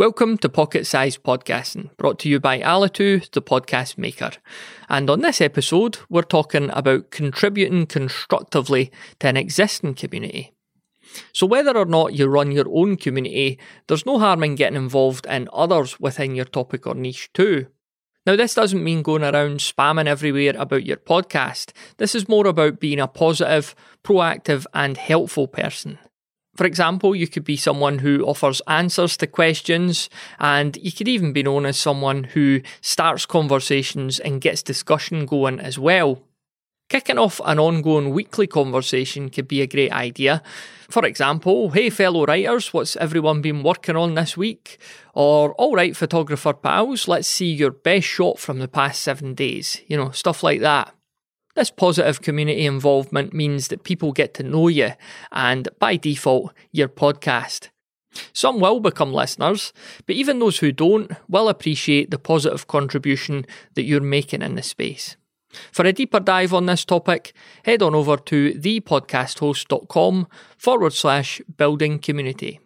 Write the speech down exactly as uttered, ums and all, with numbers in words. Welcome to Pocket-Sized Podcasting, brought to you by Alitu, The Podcast Maker. And on this episode, we're talking about contributing constructively to an existing community. So whether or not you run your own community, there's no harm in getting involved in others within your topic or niche too. Now, this doesn't mean going around spamming everywhere about your podcast. This is more about being a positive, proactive, and helpful person. For example, you could be someone who offers answers to questions, and you could even be known as someone who starts conversations and gets discussion going as well. Kicking off an ongoing weekly conversation could be a great idea. For example, hey fellow writers, what's everyone been working on this week? Or, alright photographer pals, let's see your best shot from the past seven days. You know, stuff like that. This positive community involvement means that people get to know you and, by default, your podcast. Some will become listeners, but even those who don't will appreciate the positive contribution that you're making in the space. For a deeper dive on this topic, head on over to thepodcasthost.com forward slash building community.